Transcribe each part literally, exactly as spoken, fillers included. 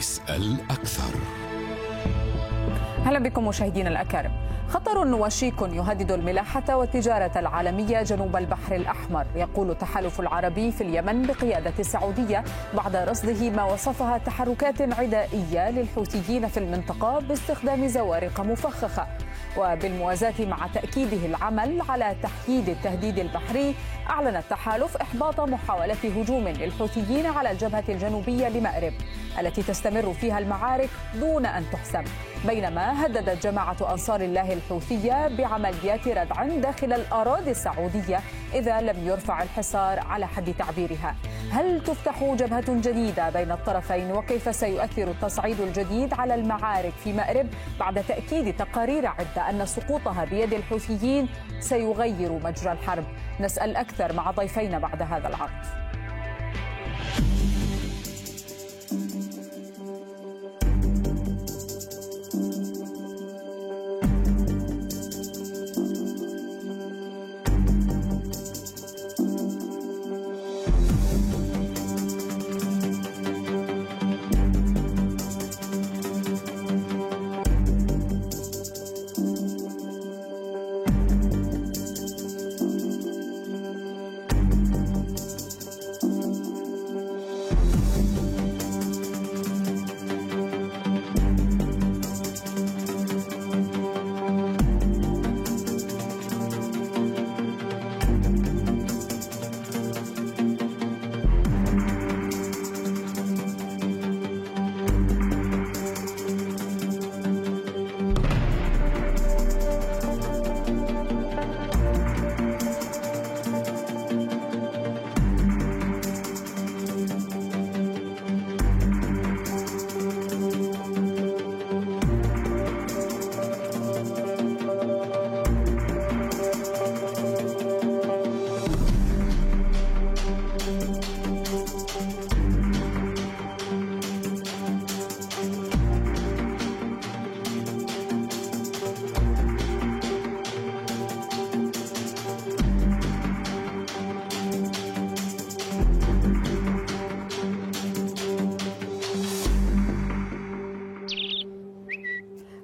اسأل أكثر. هلا بكم مشاهدينا الأكارم. خطر وشيك يهدد الملاحة والتجارة العالمية جنوب البحر الأحمر، يقول التحالف العربي في اليمن بقيادة السعودية بعد رصده ما وصفها تحركات عدائية للحوثيين في المنطقة باستخدام زوارق مفخخة، وبالموازاة مع تأكيده العمل على تحييد التهديد البحري، أعلن التحالف إحباط محاولة هجوم للحوثيين على الجبهة الجنوبية لمأرب التي تستمر فيها المعارك دون أن تحسم، بينما هددت جماعة أنصار الله الحوثية بعمليات ردع داخل الأراضي السعودية إذا لم يرفع الحصار على حد تعبيرها. هل تفتح جبهة جديدة بين الطرفين؟ وكيف سيؤثر التصعيد الجديد على المعارك في مأرب بعد تأكيد تقارير عدة أن سقوطها بيد الحوثيين سيغير مجرى الحرب؟ نسأل أكثر مع ضيفينا بعد هذا العرض.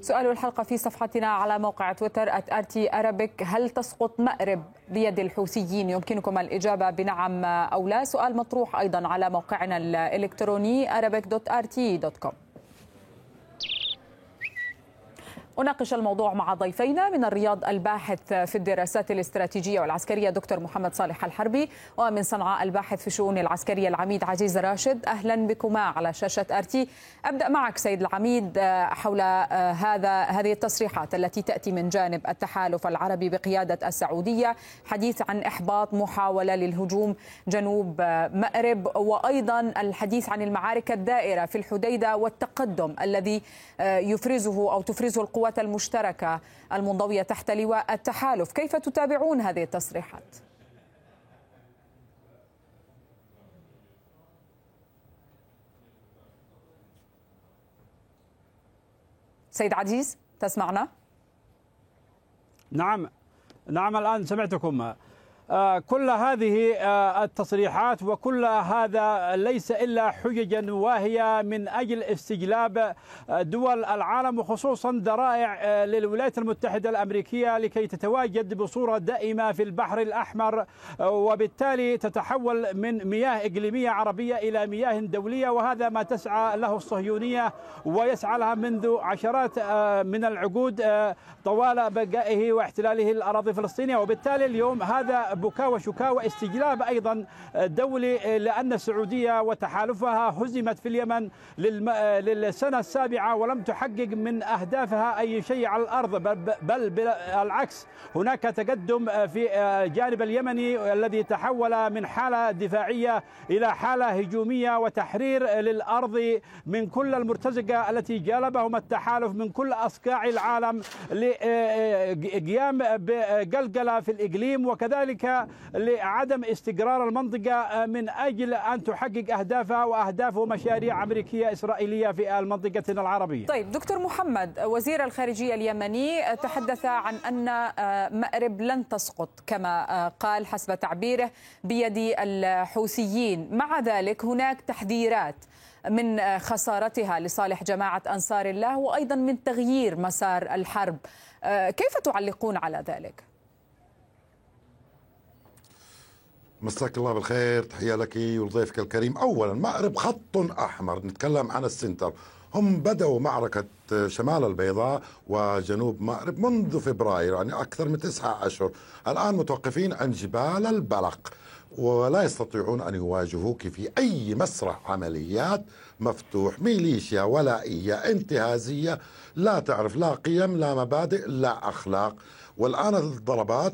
سؤال الحلقة في صفحتنا على موقع تويتر آت آر تي أرابيك: هل تسقط مأرب بيد الحوثيين؟ يمكنكم الإجابة بنعم أو لا. سؤال مطروح أيضا على موقعنا الإلكتروني arabic دوت آر تي دوت كوم. أناقش الموضوع مع ضيفينا من الرياض الباحث في الدراسات الاستراتيجية والعسكرية دكتور محمد صالح الحربي، ومن صنعاء الباحث في الشؤون العسكرية العميد عزيز راشد. أهلا بكما على شاشة آر تي. أبدأ معك سيد العميد حول هذا هذه التصريحات التي تأتي من جانب التحالف العربي بقيادة السعودية، حديث عن إحباط محاولة للهجوم جنوب مأرب، وأيضا الحديث عن المعارك الدائرة في الحديدة والتقدم الذي يفرزه أو تفرزه القوات المشتركة المنضوية تحت لواء التحالف. كيف تتابعون هذه التصريحات؟ سيد عزيز تسمعنا؟ نعم نعم الآن سمعتكم. كل هذه التصريحات وكل هذا ليس إلا حججا واهية من أجل استجلاب دول العالم وخصوصا ذرائع للولايات المتحدة الأمريكية لكي تتواجد بصورة دائمة في البحر الأحمر، وبالتالي تتحول من مياه إقليمية عربية إلى مياه دولية، وهذا ما تسعى له الصهيونية ويسعى لها منذ عشرات من العقود طوال بقائه واحتلاله الأراضي الفلسطينية. وبالتالي اليوم هذا بكاء وشكاء واستجلاب أيضا دولي، لأن السعودية وتحالفها هزمت في اليمن للم... للسنة السابعة ولم تحقق من أهدافها أي شيء على الأرض، بل بالعكس هناك تقدم في الجانب اليمني الذي تحول من حالة دفاعية إلى حالة هجومية وتحرير للأرض من كل المرتزقة التي جالبهم التحالف من كل أصقاع العالم لقيام بقلقلة في الإقليم، وكذلك وذلك لعدم استقرار المنطقة من أجل أن تحقق أهدافها وأهداف مشاريع أمريكية إسرائيلية في المنطقة العربية. طيب دكتور محمد، وزير الخارجية اليمني تحدث عن أن مأرب لن تسقط كما قال حسب تعبيره بيد الحوثيين، مع ذلك هناك تحذيرات من خسارتها لصالح جماعة أنصار الله وأيضا من تغيير مسار الحرب، كيف تعلقون على ذلك؟ مساك الله بالخير، تحية لك ولضيفك الكريم. أولا مأرب خط أحمر، نتكلم عن السنتر، هم بدأوا معركة شمال البيضاء وجنوب مأرب منذ فبراير، يعني أكثر من تسعة أشهر، الآن متوقفين عن جبال البلق ولا يستطيعون أن يواجهوك في أي مسرح عمليات مفتوح، ميليشيا ولائية انتهازية لا تعرف لا قيم لا مبادئ لا أخلاق. والآن الضربات،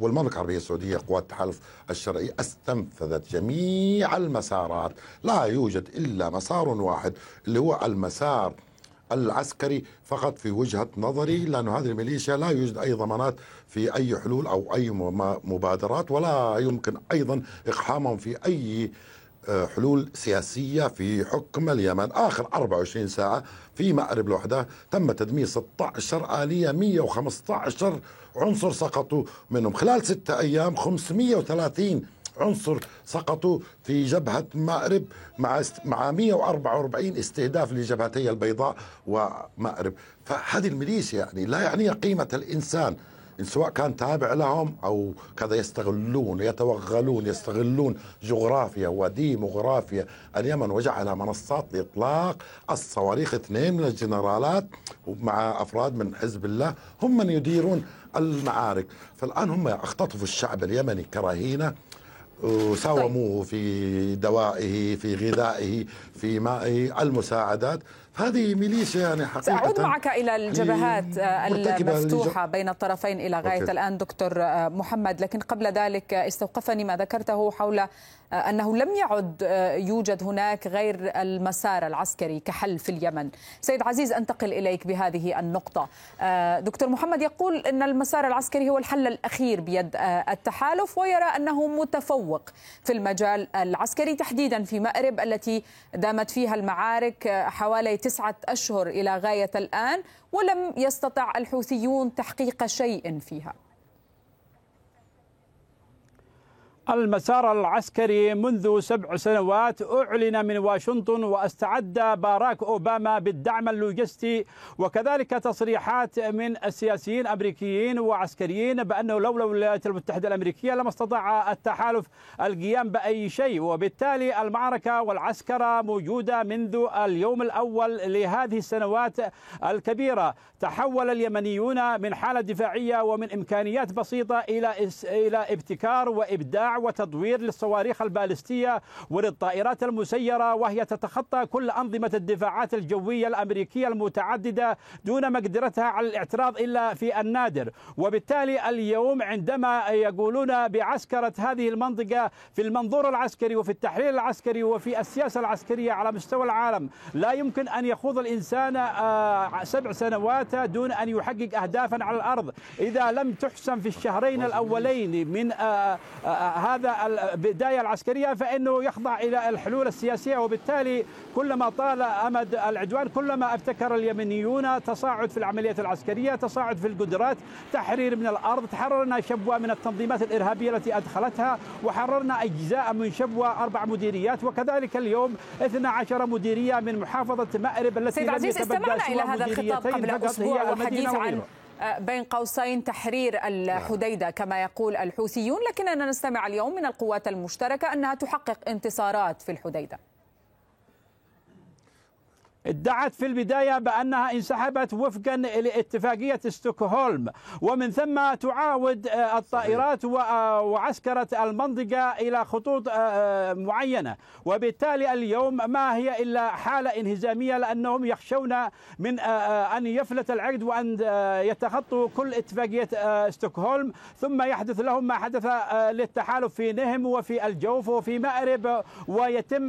والمملكة العربية السعودية قوات التحالف الشرعي استنفذت جميع المسارات، لا يوجد إلا مسار واحد اللي هو المسار العسكري فقط في وجهة نظري، لأن هذه الميليشيا لا يوجد أي ضمانات في أي حلول أو أي مبادرات، ولا يمكن أيضا إقحامهم في أي حلول سياسية في حكم اليمن. آخر أربعة وعشرين ساعة في مأرب لوحدها تم تدمير ستة عشر آلية، مئة وخمسة عشر عنصر سقطوا منهم خلال ستة أيام، خمسمئة وثلاثين عنصر سقطوا في جبهة مأرب مع مع مئة وأربعة وأربعين استهداف لجبهتي البيضاء ومأرب. فهذه الميليشيا يعني لا يعنيها قيمة الإنسان، سواء كان تابع لهم أو كذا، يستغلون يتوغلون يستغلون جغرافيا وديموغرافيا اليمن، وجعلها منصات لإطلاق الصواريخ. اثنين من الجنرالات مع أفراد من حزب الله هم من يديرون المعارك، فالآن هم اختطفوا الشعب اليمني كرهينة، وساوموه في دوائه في غذائه في مائه المساعدات. هذه ميليشيا يعني حقيقة. سأعود معك إلى الجبهات المفتوحة بين الطرفين إلى غاية أوكي. الآن دكتور محمد، لكن قبل ذلك استوقفني ما ذكرته حول أنه لم يعد يوجد هناك غير المسار العسكري كحل في اليمن. سيد عزيز أنتقل إليك بهذه النقطة. دكتور محمد يقول أن المسار العسكري هو الحل الأخير بيد التحالف، ويرى أنه متفوق في المجال العسكري تحديدا في مأرب التي دامت فيها المعارك حوالي تسعة أشهر إلى غاية الآن، ولم يستطع الحوثيون تحقيق شيء فيها. المسار العسكري منذ سبع سنوات أعلن من واشنطن، واستعد باراك أوباما بالدعم اللوجستي وكذلك تصريحات من السياسيين أمريكيين وعسكريين بأنه لولا الولايات المتحدة الأمريكية لما استطاع التحالف القيام بأي شيء، وبالتالي المعركة والعسكرة موجودة منذ اليوم الأول لهذه السنوات الكبيرة. تحول اليمنيون من حالة دفاعية ومن إمكانيات بسيطة إلى إلى ابتكار وإبداع وتدوير للصواريخ البالستية وللطائرات المسيرة، وهي تتخطى كل أنظمة الدفاعات الجوية الأمريكية المتعددة دون مقدرتها على الاعتراض إلا في النادر. وبالتالي اليوم عندما يقولون بعسكرة هذه المنطقة في المنظور العسكري وفي التحليل العسكري وفي السياسة العسكرية على مستوى العالم، لا يمكن أن يخوض الإنسان سبع سنوات دون أن يحقق أهدافا على الأرض. إذا لم تحسم في الشهرين الأولين من هذا البداية العسكرية فإنه يخضع إلى الحلول السياسية، وبالتالي كلما طال أمد العدوان كلما ابتكر اليمنيون تصاعد في العمليات العسكرية، تصاعد في القدرات، تحرير من الأرض، تحررنا شبوة من التنظيمات الإرهابية التي أدخلتها، وحررنا أجزاء من شبوة أربع مديريات، وكذلك اليوم اثنتي عشرة مديرية من محافظة مأرب التي لم يتبدى سوى مديريتين فقط هي المدينة وغيرها. بين قوسين تحرير الحديدة كما يقول الحوثيون، لكننا نستمع اليوم من القوات المشتركة أنها تحقق انتصارات في الحديدة. ادعت في البداية بأنها انسحبت وفقا لاتفاقية ستوكهولم، ومن ثم تعاود الطائرات وعسكرة المنطقة إلى خطوط معينة، وبالتالي اليوم ما هي إلا حالة انهزامية، لأنهم يخشون من أن يفلت العقد وأن يتخطوا كل اتفاقية ستوكهولم، ثم يحدث لهم ما حدث للتحالف في نهم وفي الجوف وفي مأرب، ويتم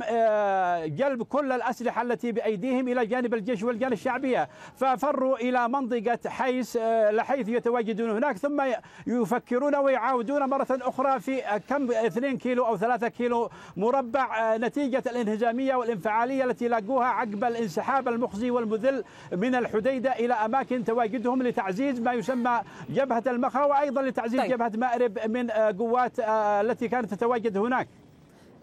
جلب كل الأسلحة التي بأيديهم إلى جانب الجيش والجيش الشعبية، ففروا إلى منطقة حيث لحيث يتواجدون هناك، ثم يفكرون ويعاودون مرة أخرى في كم اثنين كيلو أو ثلاثة كيلو مربع نتيجة الانهزامية والانفعالية التي لاقوها عقب الانسحاب المخزي والمذل من الحديدة إلى أماكن تواجدهم لتعزيز ما يسمى جبهة المخا، وأيضا لتعزيز طيب. جبهة مأرب من قوات التي كانت تتواجد هناك.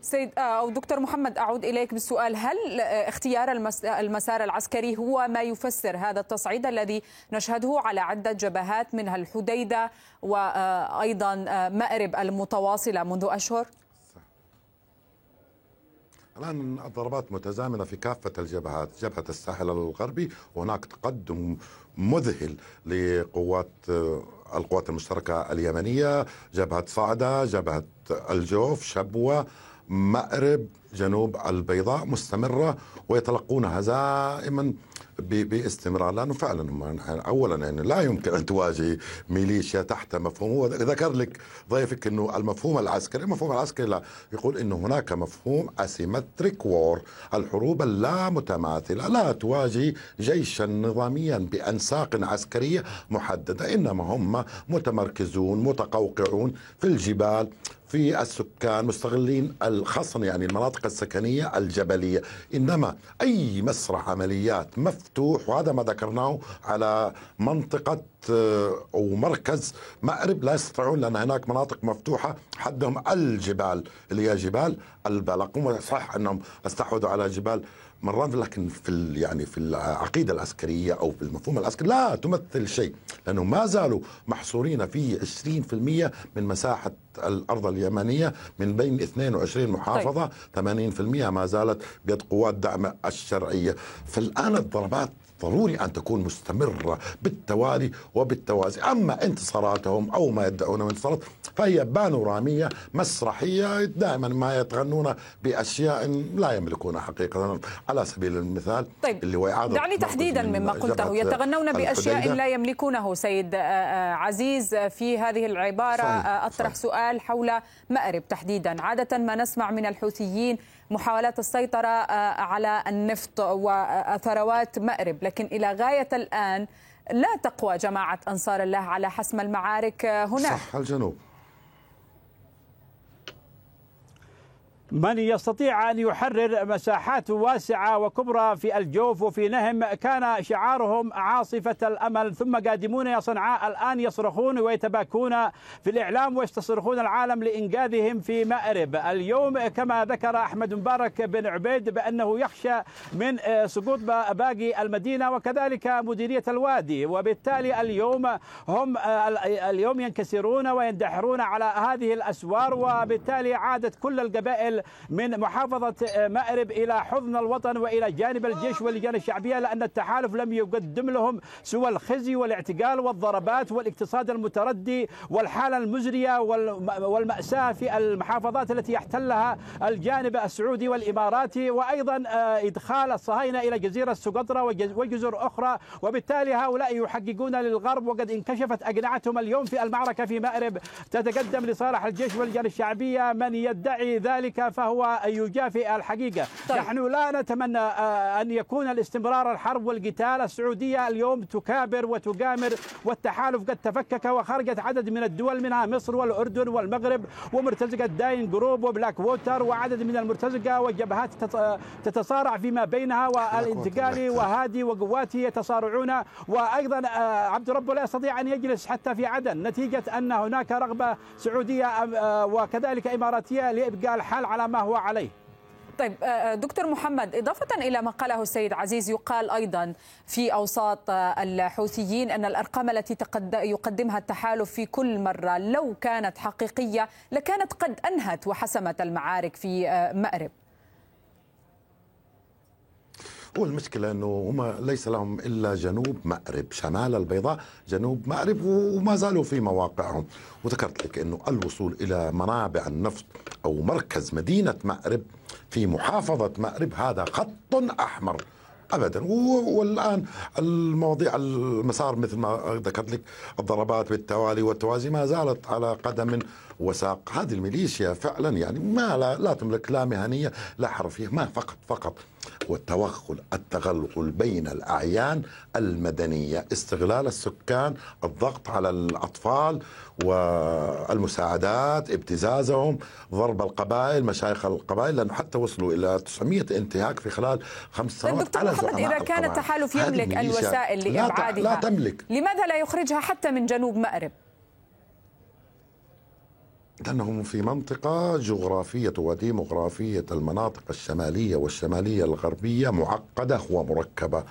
سيد أو دكتور محمد، أعود إليك بالسؤال، هل اختيار المسار العسكري هو ما يفسر هذا التصعيد الذي نشهده على عدة جبهات منها الحديدة وأيضا مأرب المتواصلة منذ أشهر؟ الآن الضربات متزامنة في كافة الجبهات، جبهة الساحل الغربي وهناك تقدم مذهل لقوات القوات المشتركة اليمنية، جبهة صعدة، جبهة الجوف، شبوة، مأرب، جنوب البيضاء مستمرة ويتلقونها دائما باستمرار، لأنه فعلا أولا يعني لا يمكن أن تواجه ميليشيا تحت مفهوم، وذكر لك ضيفك أنه المفهوم العسكري، المفهوم العسكري لا يقول أنه هناك مفهوم أسيمتريك وور، الحروب اللا متماثلة، لا تواجه جيشا نظاميا بأنساق عسكرية محددة، إنما هم متمركزون متقوقعون في الجبال في السكان مستغلين الخصم يعني المناطق السكنية الجبلية، إنما أي مسرح عمليات مفتوح، وهذا ما ذكرناه على منطقة أو مركز مأرب لا يستطيعون، لأن هناك مناطق مفتوحة حدهم الجبال اللي هي جبال البلق، صح أنهم استحوذوا على جبال مرات، لكن في يعني في العقيده العسكريه او في المفهوم العسكري لا تمثل شيء، لانه ما زالوا محصورين في عشرين بالمئة من مساحه الارض اليمنيه من بين اثنين وعشرين محافظه، طيب. ثمانين بالمئة ما زالت بيد قوات دعم الشرعيه، فالان الضربات ضروري أن تكون مستمرة بالتوالي وبالتوازي، أما انتصاراتهم أو ما يدعون من انتصارات فهي بانورامية مسرحية، دائما ما يتغنون بأشياء لا يملكونها حقيقة، على سبيل المثال طيب. اللي هو إعادة دعني تحديدا مما قلته، يتغنون بأشياء لا يملكونه. سيد عزيز، في هذه العبارة صحيح. أطرح صحيح. سؤال حول مأرب تحديدا، عادة ما نسمع من الحوثيين محاولات السيطرة على النفط وثروات مأرب، لكن إلى غاية الآن لا تقوى جماعة أنصار الله على حسم المعارك هناك، صح الجنوب، من يستطيع أن يحرر مساحات واسعة وكبرى في الجوف وفي نهم، كان شعارهم عاصفة الأمل، ثم قادمون يا صنعاء، الآن يصرخون ويتباكون في الإعلام ويستصرخون العالم لإنجاذهم في مأرب. اليوم كما ذكر أحمد مبارك بن عبيد بأنه يخشى من سقوط باقي المدينة وكذلك مديرية الوادي، وبالتالي اليوم هم اليوم ينكسرون ويندحرون على هذه الأسوار، وبالتالي عادت كل القبائل من محافظة مأرب إلى حضن الوطن وإلى جانب الجيش واللجان الشعبية، لأن التحالف لم يقدم لهم سوى الخزي والاعتقال والضربات والاقتصاد المتردي والحالة المزرية والمأساة في المحافظات التي يحتلها الجانب السعودي والإماراتي، وأيضا إدخال الصهاينة إلى جزيرة سقطرة وجزر أخرى، وبالتالي هؤلاء يحققون للغرب، وقد انكشفت أقنعتهم اليوم في المعركة في مأرب تتقدم لصالح الجيش واللجان الشعبية، من يدعي ذلك فهو يجافي الحقيقة. طيب. نحن لا نتمنى أن يكون الاستمرار الحرب والقتال. السعودية اليوم تكابر وتقامر، والتحالف قد تفكك وخرجت عدد من الدول منها مصر والأردن والمغرب، ومرتزقة داين جروب وبلاك ووتر وعدد من المرتزقة، والجبهات تتصارع فيما بينها، والانتقالي وهادي وقواته يتصارعون، وأيضا عبد ربه لا يستطيع أن يجلس حتى في عدن نتيجة أن هناك رغبة سعودية وكذلك إماراتية لإبقاء الحال على ما هو عليه. طيب دكتور محمد، إضافة إلى ما قاله السيد عزيز، يقال أيضا في أوساط الحوثيين أن الأرقام التي يقدمها التحالف في كل مرة لو كانت حقيقية لكانت قد أنهت وحسمت المعارك في مأرب. والمشكلة أنه هم ليس لهم إلا جنوب مأرب، شمال البيضاء جنوب مأرب، وما زالوا في مواقعهم، وذكرت لك أنه الوصول إلى منابع النفط أو مركز مدينة مأرب في محافظة مأرب هذا خط أحمر أبدا. والآن المواضيع المسار مثل ما ذكرت لك الضربات بالتوالي والتوازي ما زالت على قدم وساق هذه الميليشيا فعلا يعني ما لا, لا تملك لا مهنية لا حرفية، ما فقط فقط والتوغل التغلغل بين الأعيان المدنية، استغلال السكان، الضغط على الأطفال والمساعدات، ابتزازهم، ضرب القبائل، مشايخ القبائل، لأنه حتى وصلوا إلى تسعمائة انتهاك في خلال خمس سنوات على زعماء القبائل. إذا كان التحالف يملك الوسائل لإبعادها لا تملك، لماذا لا يخرجها حتى من جنوب مأرب؟ لأنهم في منطقة جغرافية وديموغرافية المناطق الشمالية والشمالية الغربية معقدة ومركبة،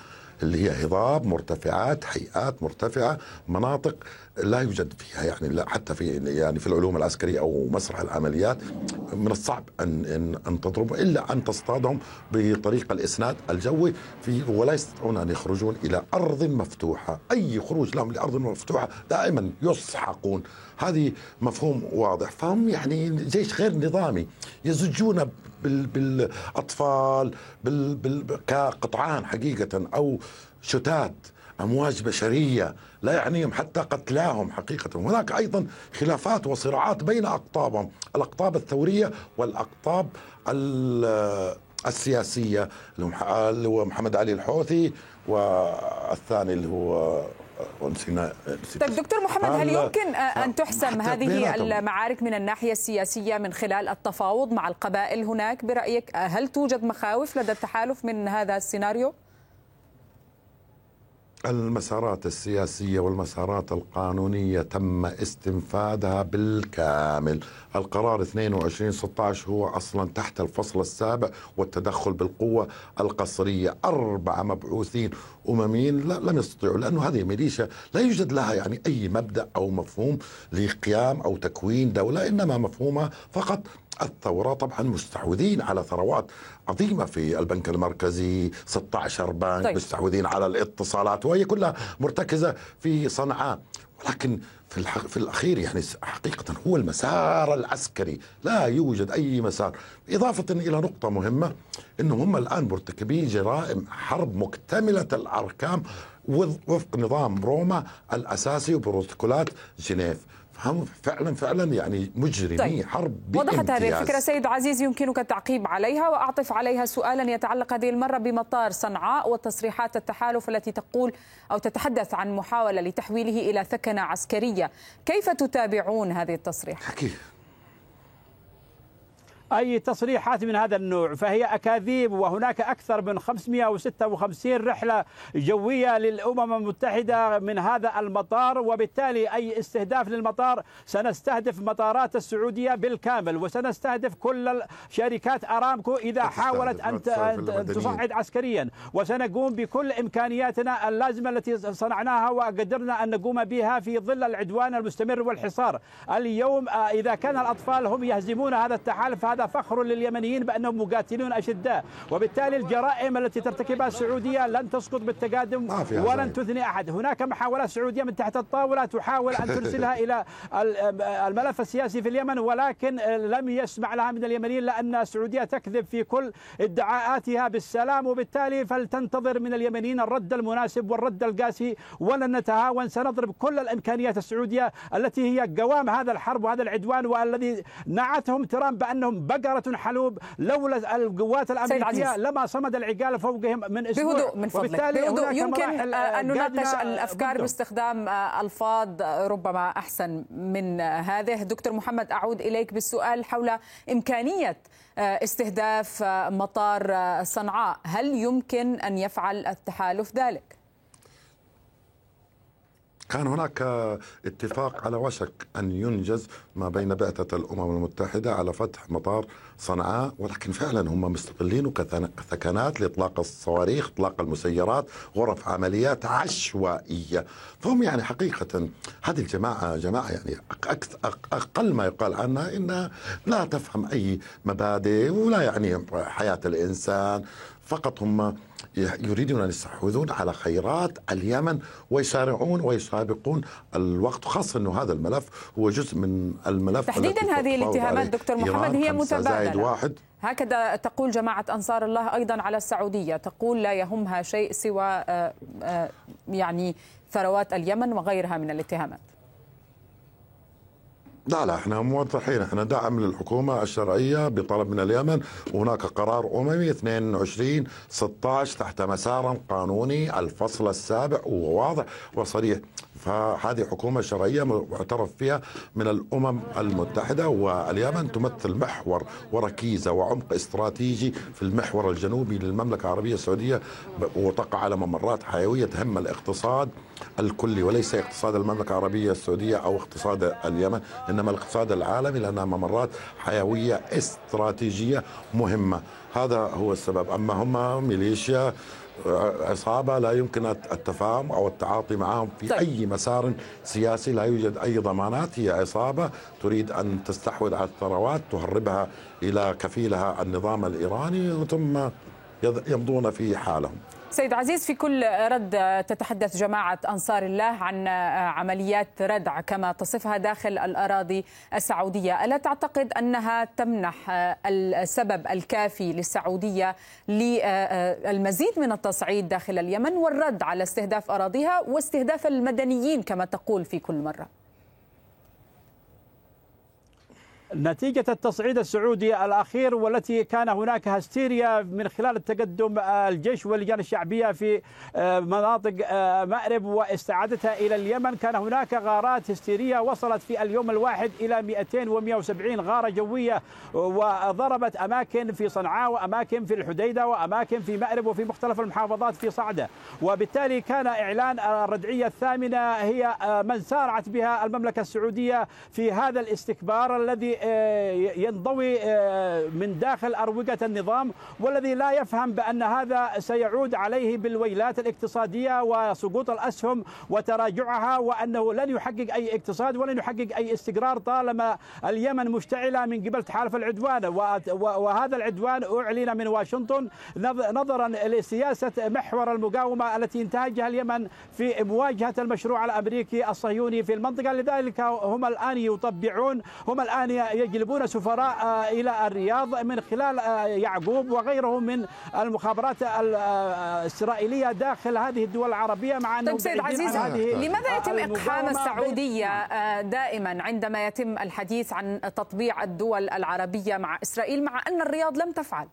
اللي هي هضاب، مرتفعات، حيئات مرتفعة، مناطق لا يوجد فيها يعني لا حتى في يعني في العلوم العسكرية أو مسرح العمليات من الصعب أن أن, أن تضرب إلا أن تصطادهم بطريقة الإسناد الجوي في، ولا يستطيعون أن يخرجون إلى أرض مفتوحة. أي خروج لهم لأرض مفتوحة دائما يسحقون، هذه مفهوم واضح. فهم يعني جيش غير نظامي، يزجون بالأطفال بال بال كقطعان حقيقة أو شتات، أمواج بشرية لا يعنيهم حتى قتلاهم حقيقة. هناك أيضا خلافات وصراعات بين أقطابهم، الأقطاب الثورية والأقطاب السياسية اللي هو محمد علي الحوثي والثاني اللي هو ونسينا. طيب دكتور محمد، هل يمكن أن تحسم هذه المعارك من الناحية السياسية من خلال التفاوض مع القبائل هناك برأيك؟ هل توجد مخاوف لدى التحالف من هذا السيناريو؟ المسارات السياسية والمسارات القانونية تم استنفاذها بالكامل. القرار اثنين وعشرين ستة عشر هو أصلا تحت الفصل السابع والتدخل بالقوة القصرية. أربعة مبعوثين أمميين لم يستطيعوا، لأنه هذه ميليشيا لا يوجد لها يعني أي مبدأ أو مفهوم لقيام أو تكوين دولة، إنما مفهومها فقط الثورة. طبعا مستحوذين على ثروات عظيمة في البنك المركزي، ستة عشر بنك. طيب. مستحوذين على الاتصالات وهي كلها مرتكزة في صنعاء. ولكن في, في الأخير يعني حقيقة هو المسار العسكري، لا يوجد أي مسار. إضافة إلى نقطة مهمة، أنهم هم الآن مرتكبين جرائم حرب مكتملة الأركام وفق نظام روما الأساسي وبروتوكولات جنيف. هم فعلا فعلا يعني مجرمين. طيب. حرب بامتياز. وضحت هذه الفكرة سيد عزيز، يمكنك التعقيب عليها وأعطف عليها سؤالا يتعلق هذه المرة بمطار صنعاء وتصريحات التحالف التي تقول أو تتحدث عن محاولة لتحويله إلى ثكنة عسكرية. كيف تتابعون هذه التصريحات؟ كيف أي تصريحات من هذا النوع فهي أكاذيب، وهناك أكثر من خمسمائة وستة وخمسين رحلة جوية للأمم المتحدة من هذا المطار، وبالتالي أي استهداف للمطار سنستهدف مطارات السعودية بالكامل، وسنستهدف كل شركات أرامكو إذا حاولت أن تصعد عسكريا، وسنقوم بكل إمكانياتنا اللازمة التي صنعناها وقدرنا أن نقوم بها في ظل العدوان المستمر والحصار. اليوم إذا كان الأطفال هم يهزمون هذا التحالف، هذا فخر لليمنيين بأنهم مقاتلون أشداء، وبالتالي الجرائم التي ترتكبها السعودية لن تسقط بالتقادم ولن تثني أحد. هناك محاولات سعودية من تحت الطاولة تحاول أن ترسلها إلى الملف السياسي في اليمن، ولكن لم يسمع لها من اليمنيين، لأن السعودية تكذب في كل ادعاءاتها بالسلام، وبالتالي فلتنتظر من اليمنيين الرد المناسب والرد القاسي، ولن نتهاون. سنضرب كل الإمكانيات السعودية التي هي قوام هذا الحرب وهذا العدوان، والذي نعتهم ترامب بأنهم بقرة حلوب، لولا القوات الأمريكية لما صمد العقال فوقهم من أسبوع. بهدوء من فضلك، بهدوء. يمكن أن نناقش الأفكار باستخدام ألفاظ ربما أحسن من هذه. دكتور محمد، أعود إليك بالسؤال حول إمكانية استهداف مطار صنعاء. هل يمكن أن يفعل التحالف ذلك؟ كان هناك اتفاق على وشك أن ينجز ما بين بعثة الأمم المتحدة على فتح مطار صنعاء، ولكن فعلا هم مستغلين كثكنات لإطلاق الصواريخ، إطلاق المسيرات، غرف عمليات عشوائية. فهم يعني حقيقة هذه الجماعة جماعة يعني أقل ما يقال عنها إنها لا تفهم أي مبادئ ولا يعني حياة الإنسان، فقط هم يريدون أن يستحوذون على خيرات اليمن ويسارعون ويسابقون الوقت، خاصة أنه هذا الملف هو جزء من الملف تحديدا. هذه الاتهامات دكتور محمد هي متبادلة، هكذا تقول جماعة أنصار الله أيضا على السعودية، تقول لا يهمها شيء سوى يعني ثروات اليمن وغيرها من الاتهامات. لا لا احنا موضحين، احنا دعم للحكومة الشرعية بطلب من اليمن، وهناك قرار أممي اثنين وعشرين ستة عشر تحت مسار قانوني الفصل السابع وواضح وصريح. فهذه حكومة شرعية معترف فيها من الأمم المتحدة، واليمن تمثل محور وركيزة وعمق استراتيجي في المحور الجنوبي للمملكة العربية السعودية، وتقع على ممرات حيوية تهم الاقتصاد الكلي وليس اقتصاد المملكة العربية السعودية أو اقتصاد اليمن إنما الاقتصاد العالمي، لأنها ممرات حيوية استراتيجية مهمة. هذا هو السبب. أما هم ميليشيا عصابة لا يمكن التفاهم أو التعاطي معهم في طيب. أي مسار سياسي، لا يوجد أي ضمانات. هي عصابة تريد أن تستحوذ على الثروات تهربها إلى كفيلها النظام الإيراني ثم يمضون في حالهم. سيد عزيز، في كل رد تتحدث جماعة أنصار الله عن عمليات ردع كما تصفها داخل الأراضي السعودية، ألا تعتقد أنها تمنح السبب الكافي للسعودية للمزيد من التصعيد داخل اليمن والرد على استهداف أراضيها واستهداف المدنيين كما تقول في كل مرة؟ نتيجة التصعيد السعودي الأخير والتي كان هناك هستيريا من خلال تقدم الجيش واللجان الشعبية في مناطق مأرب واستعادتها إلى اليمن، كان هناك غارات هستيرية وصلت في اليوم الواحد إلى مئتين ومئة وسبعين غارة جوية، وضربت أماكن في صنعاء وأماكن في الحديدة وأماكن في مأرب وفي مختلف المحافظات في صعدة. وبالتالي كان إعلان الردعية الثامنة هي من سارعت بها المملكة السعودية في هذا الاستكبار الذي ينضوي من داخل أروقة النظام، والذي لا يفهم بأن هذا سيعود عليه بالويلات الاقتصادية وسقوط الأسهم وتراجعها، وأنه لن يحقق أي اقتصاد ولن يحقق أي استقرار طالما اليمن مشتعلة من قبل تحالف العدوان. وهذا العدوان أعلن من واشنطن نظرا لسياسة محور المقاومة التي انتهجها اليمن في مواجهة المشروع الأمريكي الصهيوني في المنطقة، لذلك هم الآن يطبعون، هم الآن يجلبون سفراء إلى الرياض من خلال يعقوب وغيره من المخابرات الإسرائيلية داخل هذه الدول العربية. مع أنه طيب سيد عزيز، لماذا يتم إقحام السعودية دائما عندما يتم الحديث عن تطبيع الدول العربية مع إسرائيل مع أن الرياض لم تفعل؟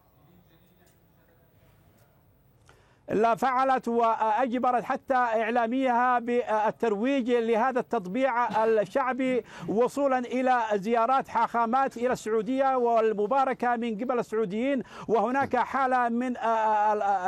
لا فعلت وأجبرت حتى إعلاميها بالترويج لهذا التطبيع الشعبي وصولا إلى زيارات حاخامات إلى السعودية والمباركة من قبل السعوديين. وهناك حالة من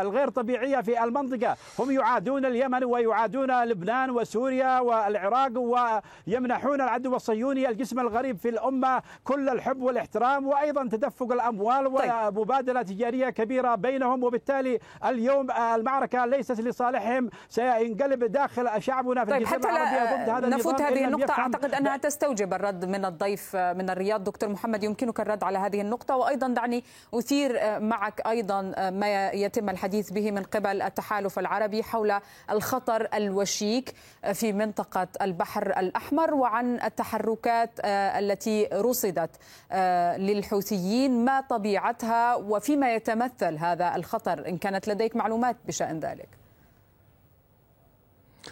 الغير طبيعية في المنطقة، هم يعادون اليمن ويعادون لبنان وسوريا والعراق ويمنحون العدو الصهيوني الجسم الغريب في الأمة كل الحب والاحترام، وأيضا تدفق الأموال ومبادلة تجارية كبيرة بينهم. وبالتالي اليوم المعركة ليست لصالحهم، سينقلب داخل شعبنا في طيب الجزيرة العربية ضد هذا نفوت هذه النقطة، أعتقد أنها تستوجب الرد من الضيف من الرياض. دكتور محمد، يمكنك الرد على هذه النقطة، وأيضا دعني أثير معك أيضا ما يتم الحديث به من قبل التحالف العربي حول الخطر الوشيك في منطقة البحر الأحمر وعن التحركات التي رصدت للحوثيين، ما طبيعتها وفيما يتمثل هذا الخطر إن كانت لديك معلومات بشأن ذلك؟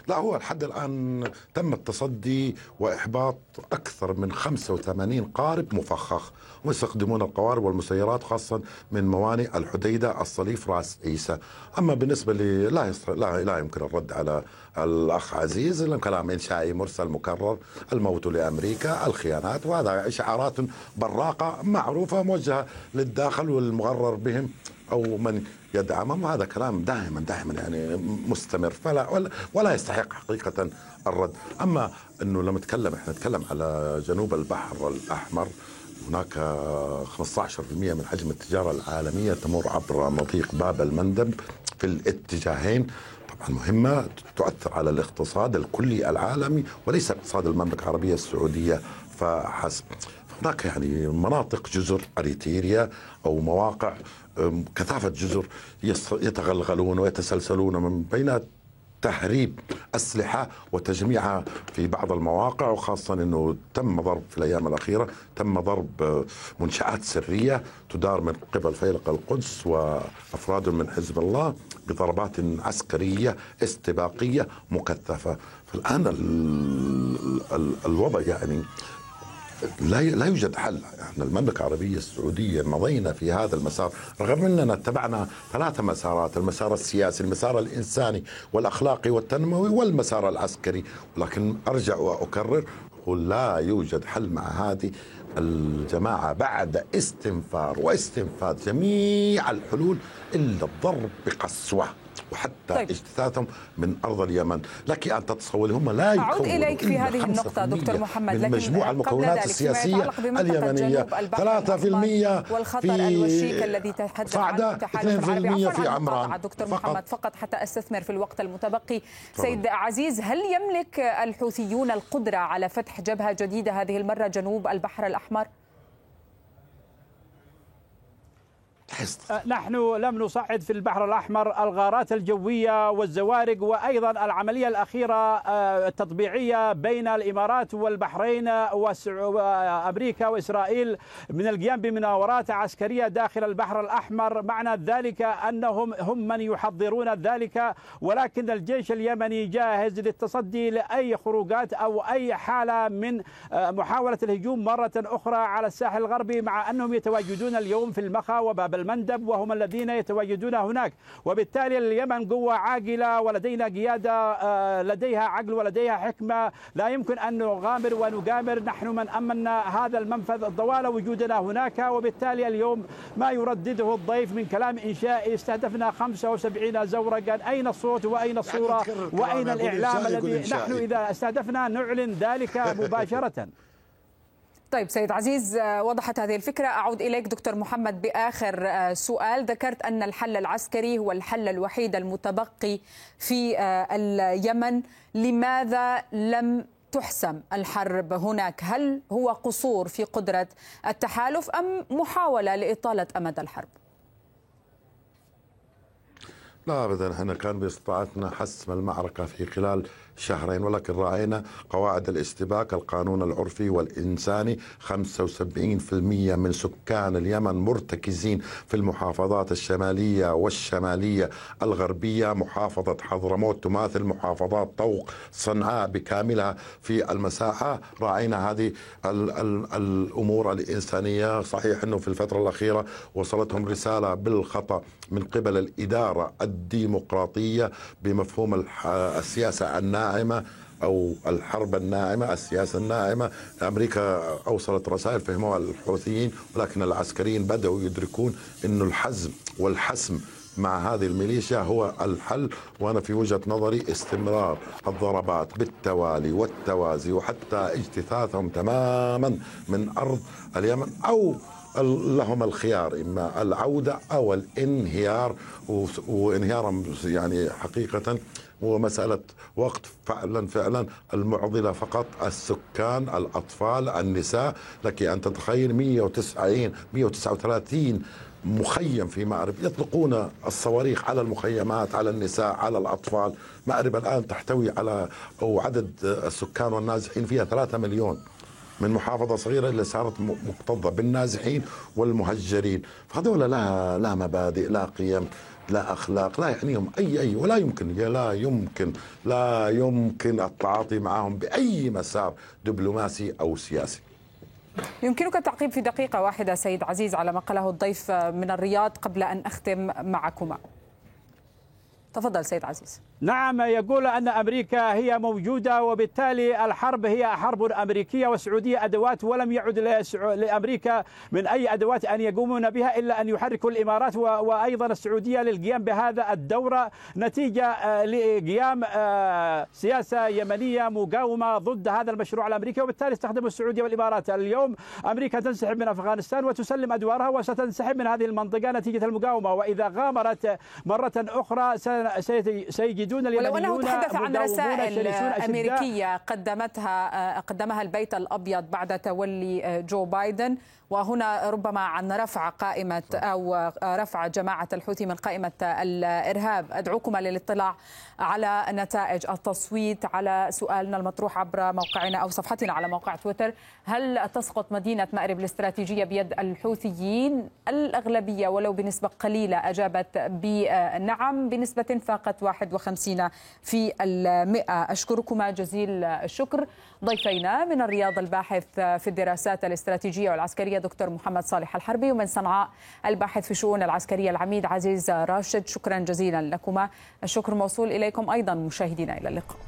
لا، هو لحد الآن تم التصدي وإحباط أكثر من خمسة وثمانين قارب مفخخ، ويستخدمون القوارب والمسيرات خاصة من موانئ الحديدة، الصليف، راس عيسى. أما بالنسبة لي لا, يصر... لا... لا يمكن الرد على الأخ عزيز، الكلام إنشائي مرسل مكرر، الموت لأمريكا، الخيانات، وهذا إشعارات براقة معروفة موجهة للداخل والمغرر بهم أو من يدعمهم. هذا كلام دائما دائما يعني مستمر، فلا ولا, ولا يستحق حقيقة الرد. أما أنه لما نتكلم احنا نتكلم على جنوب البحر الأحمر، هناك خمسة عشر بالمئة من حجم التجارة العالمية تمر عبر مضيق باب المندب في الاتجاهين، طبعا مهمة تؤثر على الاقتصاد الكلي العالمي وليس اقتصاد المملكة العربية السعودية فحسب. هناك يعني مناطق جزر أريتريا أو مواقع كثافة جزر يتغلغلون ويتسلسلون من بين تهريب أسلحة وتجميعها في بعض المواقع، وخاصة أنه تم ضرب في الأيام الأخيرة تم ضرب منشآت سرية تدار من قبل فيلق القدس وأفراد من حزب الله بضربات عسكرية استباقية مكثفة. فالآن الوضع يعني لا لا يوجد حل. احنا المملكه العربيه السعوديه مضينا في هذا المسار رغم اننا اتبعنا ثلاثه مسارات، المسار السياسي، المسار الانساني والاخلاقي والتنموي، والمسار العسكري، ولكن ارجع واكرر ولا يوجد حل مع هذه الجماعة بعد استنفار واستنفاذ جميع الحلول إلا الضرب بقسوة وحتى طيب. اجتثاثهم من أرض اليمن. لك أن تتصور هم لا يكونوا. أعود إليك في هذه النقطة دكتور محمد، لكن مجموع المكونات السياسية اليمنية ثلاثة بالمئة والخطر الوشيك الذي تحدث عنه التحالف العربي. في عمران دكتور محمد فقط حتى أستثمر في الوقت المتبقي. سيد عزيز، هل يملك الحوثيون القدرة على فتح جبهة جديدة هذه المرة جنوب البحر الأحمر؟ نحن لم نصعد في البحر الأحمر الغارات الجوية والزوارق، وأيضا العملية الأخيرة التطبيعية بين الإمارات والبحرين وأمريكا وإسرائيل من القيام بمناورات عسكرية داخل البحر الأحمر. معنى ذلك أنهم هم من يحضرون ذلك، ولكن الجيش اليمني جاهز للتصدي لأي خروجات أو أي حالة من محاولة الهجوم مرة أخرى على الساحل الغربي، مع أنهم يتواجدون اليوم في المخا وباب المندب وهم الذين يتواجدون هناك. وبالتالي اليمن قوة عاقلة، ولدينا قيادة لديها عقل ولديها حكمة، لا يمكن أن نغامر ونقامر. نحن من أمنا هذا المنفذ طوال وجودنا هناك، وبالتالي اليوم ما يردده الضيف من كلام إنشائي، استهدفنا خمسة وسبعين زورقا. أين الصوت وأين الصورة وأين الإعلام الذي نحن إذا استهدفنا نعلن ذلك مباشرة؟ طيب سيد عزيز، وضحت هذه الفكرة. أعود إليك دكتور محمد بآخر سؤال. ذكرت أن الحل العسكري هو الحل الوحيد المتبقي في اليمن. لماذا لم تحسم الحرب هناك؟ هل هو قصور في قدرة التحالف أم محاولة لإطالة أمد الحرب؟ لا أبدا، احنا كان باستطاعتنا حسم المعركة في خلال شهرين، ولكن راعينا قواعد الاستباك، القانون العرفي والإنساني. خمسة وسبعين بالمئة من سكان اليمن مرتكزين في المحافظات الشمالية والشمالية الغربية. محافظة حضرموت تماثل محافظات طوق صنعاء بكاملها في المساحة. راعينا هذه ال ال الأمور الإنسانية. صحيح أنه في الفترة الأخيرة وصلتهم رسالة بالخطأ من قبل الإدارة الديمقراطية بمفهوم السياسة الناعمة أو الحرب الناعمة، السياسة الناعمة. أمريكا أوصلت رسائل فهموها الحوثيين، ولكن العسكريين بدأوا يدركون أن الحزم والحسم مع هذه الميليشيا هو الحل. وأنا في وجهة نظري استمرار الضربات بالتوالي والتوازي وحتى اجتثاثهم تماما من أرض اليمن، أو لهم الخيار إما العودة أو الانهيار. وانهيارهم يعني حقيقة هو مسألة وقت. فعلا فعلا المعضلة فقط السكان، الأطفال، النساء. لك أن تتخيل مئة وتسعين مئة وتسعة وثلاثين مخيم في مأرب، يطلقون الصواريخ على المخيمات، على النساء، على الأطفال. مأرب الآن تحتوي على أو عدد السكان والنازحين فيها ثلاثة مليون، من محافظة صغيرة اللي صارت مكتظة بالنازحين والمهجرين. فهذولا لا لا مبادئ، لا قيم، لا أخلاق، لا يعنيهم أي أي ولا يمكن لا يمكن لا يمكن التعاطي معهم بأي مسار دبلوماسي أو سياسي. يمكنك التعقيب في دقيقة واحدة سيد عزيز على ما قاله الضيف من الرياض قبل أن أختم معكما. تفضل سيد عزيز. نعم، يقول أن أمريكا هي موجودة، وبالتالي الحرب هي حرب أمريكية، والسعودية أدوات، ولم يعد لأمريكا من أي أدوات أن يقومون بها إلا أن يحركوا الإمارات وأيضا السعودية للقيام بهذا الدورة نتيجة لقيام سياسة يمنية مقاومة ضد هذا المشروع الأمريكي، وبالتالي استخدموا السعودية والإمارات. اليوم أمريكا تنسحب من أفغانستان وتسلم أدوارها، وستنسحب من هذه المنطقة نتيجة المقاومة، وإذا غامرت مرة أخرى سيجدون. ولو أنه تحدث عن رسائل أمريكية قدمتها قدمها البيت الأبيض بعد تولي جو بايدن وهنا ربما عن رفع قائمة أو رفع جماعة الحوثي من قائمة الإرهاب. أدعوكم للاطلاع على نتائج التصويت على سؤالنا المطروح عبر موقعنا أو صفحتنا على موقع تويتر. هل تسقط مدينة مأرب الاستراتيجية بيد الحوثيين؟ الأغلبية ولو بنسبة قليلة أجابت بنعم بنسبة فاقت واحد وخمسين في المئة. أشكركما جزيل الشكر ضيفينا من الرياض الباحث في الدراسات الاستراتيجية والعسكرية دكتور محمد صالح الحربي، ومن صنعاء الباحث في الشؤون العسكرية العميد عزيز راشد. شكرا جزيلا لكما. الشكر موصول إليكم أيضا مشاهدينا، إلى اللقاء.